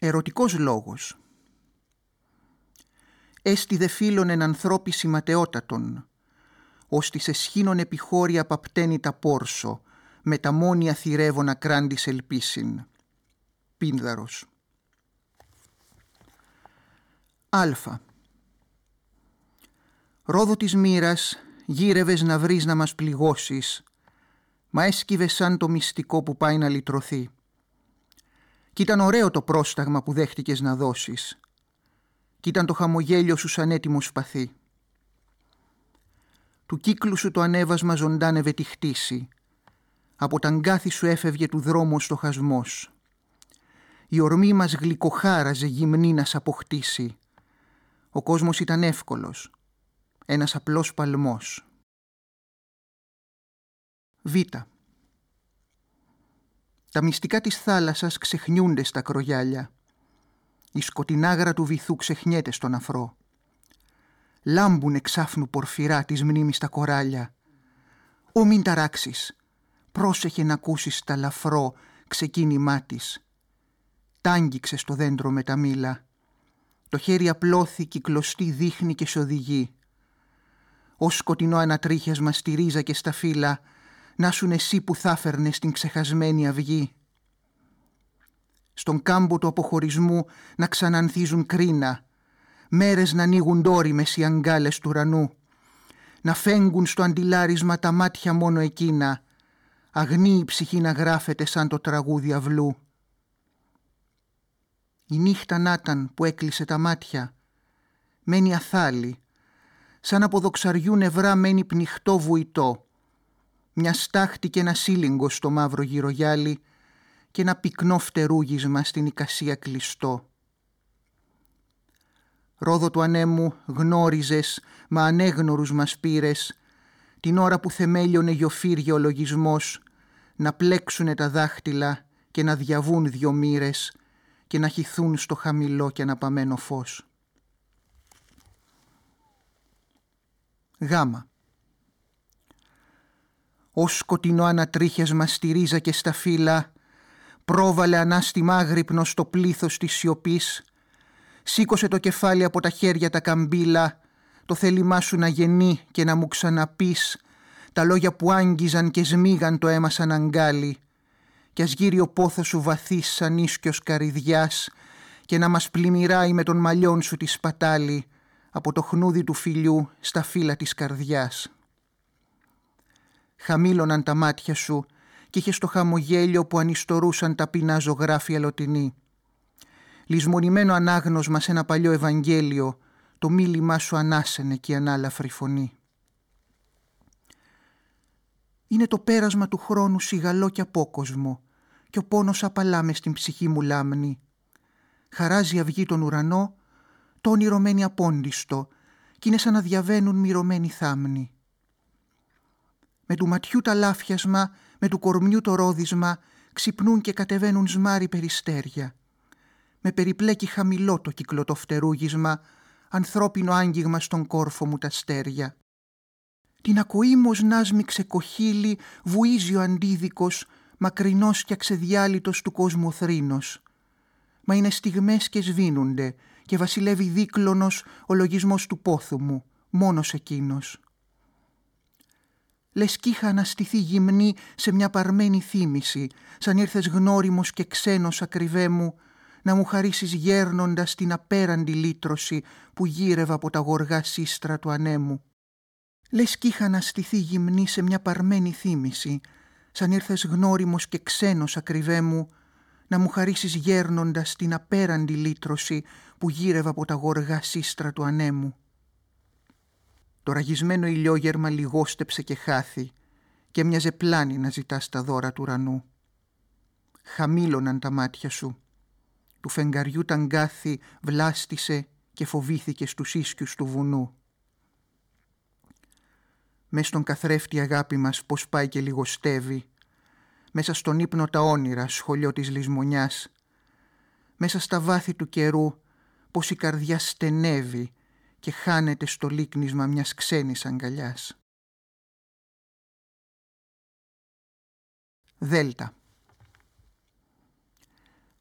Ερωτικός λόγος. Έστι δε φίλων εν ανθρώπη σηματεότατον, ώστι σε σχήνων επιχώρια παπταίνει τα πόρσο, με τα μόνια θηρεύωνα κράντης ελπίσιν. Πίνδαρος. Α. Ρόδο της μοίρας γύρευες να βρεις να μας πληγώσεις, μα έσκυβες σαν το μυστικό που πάει να λυτρωθεί. Κι ήταν ωραίο το πρόσταγμα που δέχτηκες να δώσεις. Κι ήταν το χαμογέλιο σου σαν έτοιμο σπαθί. Του κύκλου σου το ανέβασμα ζωντάνευε τη χτίση. Από τα αγκάθη σου έφευγε του δρόμου στο χασμός. Η ορμή μας γλυκοχάραζε γυμνή να σ' αποκτήσει. Ο κόσμος ήταν εύκολος. Ένας απλός παλμός. Β. Τα μυστικά της θάλασσας ξεχνιούνται στα κρογιάλια. Η σκοτεινάγρα του βυθού ξεχνιέται στον αφρό. Λάμπουνε εξάφνου πορφυρά της μνήμης τα κοράλια. Ω μην ταράξεις, πρόσεχε να ακούσεις τα λαφρό ξεκίνημά της. Τ' άγγιξε στο δέντρο με τα μήλα. Το χέρι απλώθη κυκλωστή δείχνει και σ' οδηγεί. Ως σκοτεινό ανατρίχιασμα στη ρίζα και στα φύλλα, να σουν εσύ που θα φέρνες την ξεχασμένη αυγή. Στον κάμπο του αποχωρισμού να ξανανθίζουν κρίνα, μέρες να ανοίγουν ντόριμες οι αγκάλες του ουρανού, να φέγγουν στο αντιλάρισμα τα μάτια μόνο εκείνα, αγνή η ψυχή να γράφεται σαν το τραγούδι αυλού. Η νύχτα νάταν που έκλεισε τα μάτια, μένει αθάλη, σαν από δοξαριού νευρά μένει πνιχτό βουητό, μια στάχτη και ένα σύλλιγγο στο μαύρο γυρογιάλι και ένα πυκνό φτερούγισμα στην οικασία κλειστό. Ρόδο του ανέμου γνώριζες, μα ανέγνωρους μας πήρες, την ώρα που θεμέλιωνε γιοφύργε ο λογισμός, να πλέξουνε τα δάχτυλα και να διαβούν δυο μοίρες και να χυθούν στο χαμηλό και αναπαμένο φως. Γ. Ως σκοτεινό ανατρίχιασμα στη ρίζα και στα φύλλα, πρόβαλε ανάστημα άγρυπνο στο πλήθος της σιωπής, σήκωσε το κεφάλι από τα χέρια τα καμπύλα, το θέλημά σου να γεννεί και να μου ξαναπείς, τα λόγια που άγγιζαν και σμίγαν το αίμα σαν αγκάλι, κι ας γύρει ο πόθος σου βαθύς σαν ίσκιος καρυδιάς και να μας πλημμυράει με των μαλλιών σου τη σπατάλη, από το χνούδι του φιλιού στα φύλλα της καρδιάς. Χαμήλωναν τα μάτια σου κι είχες το χαμογέλιο που ανιστορούσαν τα πεινά ζωγράφη αλωτινή. Λυσμονημένο ανάγνωσμα σε ένα παλιό Ευαγγέλιο, το μίλημά σου ανάσαινε και η ανάλαφρη φωνή. Είναι το πέρασμα του χρόνου σιγαλό κι απόκοσμο κι ο πόνος απαλά μες στην ψυχή μου λάμνη. Χαράζει αυγή τον ουρανό, το όνειρο μένει απόντιστο κι είναι σαν να διαβαίνουν μυρωμένοι θάμνοι. Με του ματιού τα λάφιασμα, με του κορμιού το ρόδισμα, ξυπνούν και κατεβαίνουν σμάρι περιστέρια. Με περιπλέκει χαμηλό το κυκλωτό φτερούγισμα, ανθρώπινο άγγιγμα στον κόρφο μου τα στέρια. Την ακοήμως νάσμιξε κοχύλι, βουίζει ο αντίδικος, μακρινός κι αξεδιάλυτος του κόσμου θρήνος. Μα είναι στιγμές και σβήνονται και βασιλεύει δίκλωνος ο λογισμός του πόθου μου, μόνος εκείνος. Λες κι είχα αναστηθεί γυμνή σε μια παρμένη θύμηση, σαν ήρθες γνώριμος και ξένος ακριβέ μου, να μου χαρίσεις γέρνοντας την απέραντη λύτρωση που γύρευα από τα γοργά σύστρα του ανέμου. Λες κι είχα αναστηθεί γυμνή σε μια παρμένη θύμηση, σαν ήρθες γνώριμος και ξένος ακριβέ μου, να μου χαρίσεις γέρνοντας την απέραντη λύτρωση που γύρευα από τα γοργά σύστρα του ανέμου. Το ραγισμένο ηλιόγερμα λιγόστεψε και χάθη και μοιάζε πλάνη να ζητάς τα δώρα του ουρανού. Χαμήλωναν τα μάτια σου. Του φεγγαριού τα αγκάθη βλάστησε και φοβήθηκε στους ίσκιους του βουνού. Μες στον καθρέφτη αγάπη μας πως πάει και λιγοστεύει. Μέσα στον ύπνο τα όνειρα σχολιό της λησμονιάς. Μέσα στα βάθη του καιρού πως η καρδιά στενεύει και χάνεται στο λίκνισμα μιας ξένης αγκαλιάς. Δέλτα.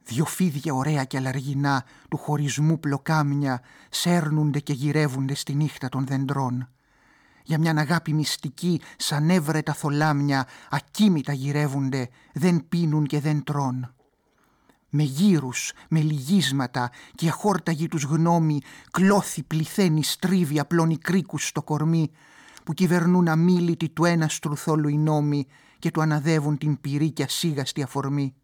δυο φίδια ωραία και αλαργινά του χωρισμού πλοκάμια σέρνονται και γυρεύουνται στη νύχτα των δεντρών. Για μιαν αγάπη μυστική, σαν έβρετα θολάμια, ακίμητα γυρεύουνται, δεν πίνουν και δεν τρών. Με γύρους, με λυγίσματα και αχόρταγη τους γνώμη, κλώθη πληθαίνει στρίβει απλώνει κρίκους στο κορμί, που κυβερνούν αμίλητοι του ένα στρουθόλου οι νόμοι και του αναδεύουν την πυρίκια σίγαστη αφορμή.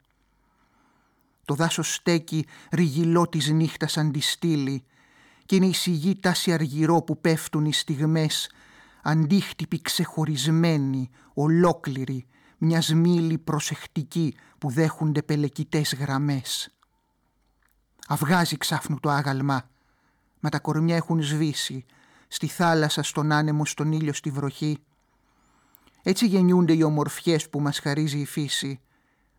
Το δάσος στέκει ριγυλό της νύχτας σαν τη στήλη και είναι η σιγή τάση αργυρό που πέφτουν οι στιγμές, αντίχτυποι ξεχωρισμένοι, ολόκληροι, μιας μήλη προσεκτική που δέχονται πελεκητές γραμμές. Αυγάζει ξάφνου το άγαλμα, μα τα κορμιά έχουν σβήσει, στη θάλασσα, στον άνεμο, στον ήλιο, στη βροχή. Έτσι γεννιούνται οι ομορφιές που μας χαρίζει η φύση,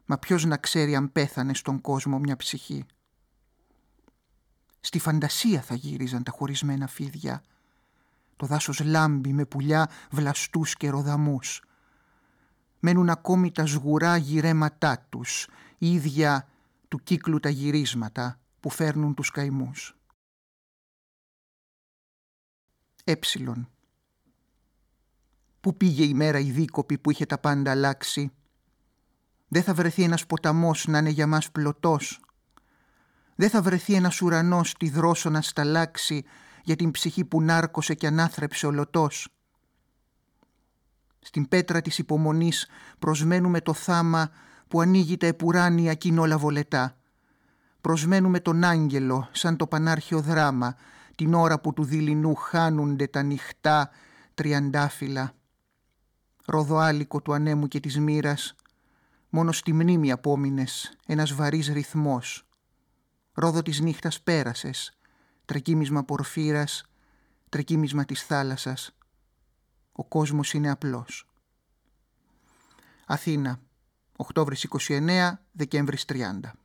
μα ποιος να ξέρει αν πέθανε στον κόσμο μια ψυχή. Στη φαντασία θα γύριζαν τα χωρισμένα φίδια, το δάσος λάμπει με πουλιά, βλαστούς και ροδαμούς. Μένουν ακόμη τα σγουρά γυρέματά τους, ίδια του κύκλου τα γυρίσματα που φέρνουν τους καημούς. Έψιλον. Πού πήγε η μέρα η δίκοπη που είχε τα πάντα αλλάξει? Δεν θα βρεθεί ένας ποταμός να είναι για μας πλωτός. Δεν θα βρεθεί ένας ουρανός τη δρόσο να σταλάξει για την ψυχή που νάρκωσε και ανάθρεψε ολωτός. Στην πέτρα της υπομονής προσμένουμε το θάμα που ανοίγει τα επουράνια κοινόλα βολετά. Προσμένουμε τον άγγελο σαν το πανάρχαιο δράμα, την ώρα που του δειλινού χάνουνται τα νυχτά τριαντάφυλλα. Ροδοάλικο του ανέμου και της μοίρας, μόνο στη μνήμη απόμεινες, ένας βαρύς ρυθμός. Ρόδο της νύχτας πέρασες, τρεκύμισμα πορφύρας, τρεκύμισμα της θάλασσας. Ο κόσμος είναι απλός. Αθήνα, Οκτώβρης 29, Δεκέμβρης 30.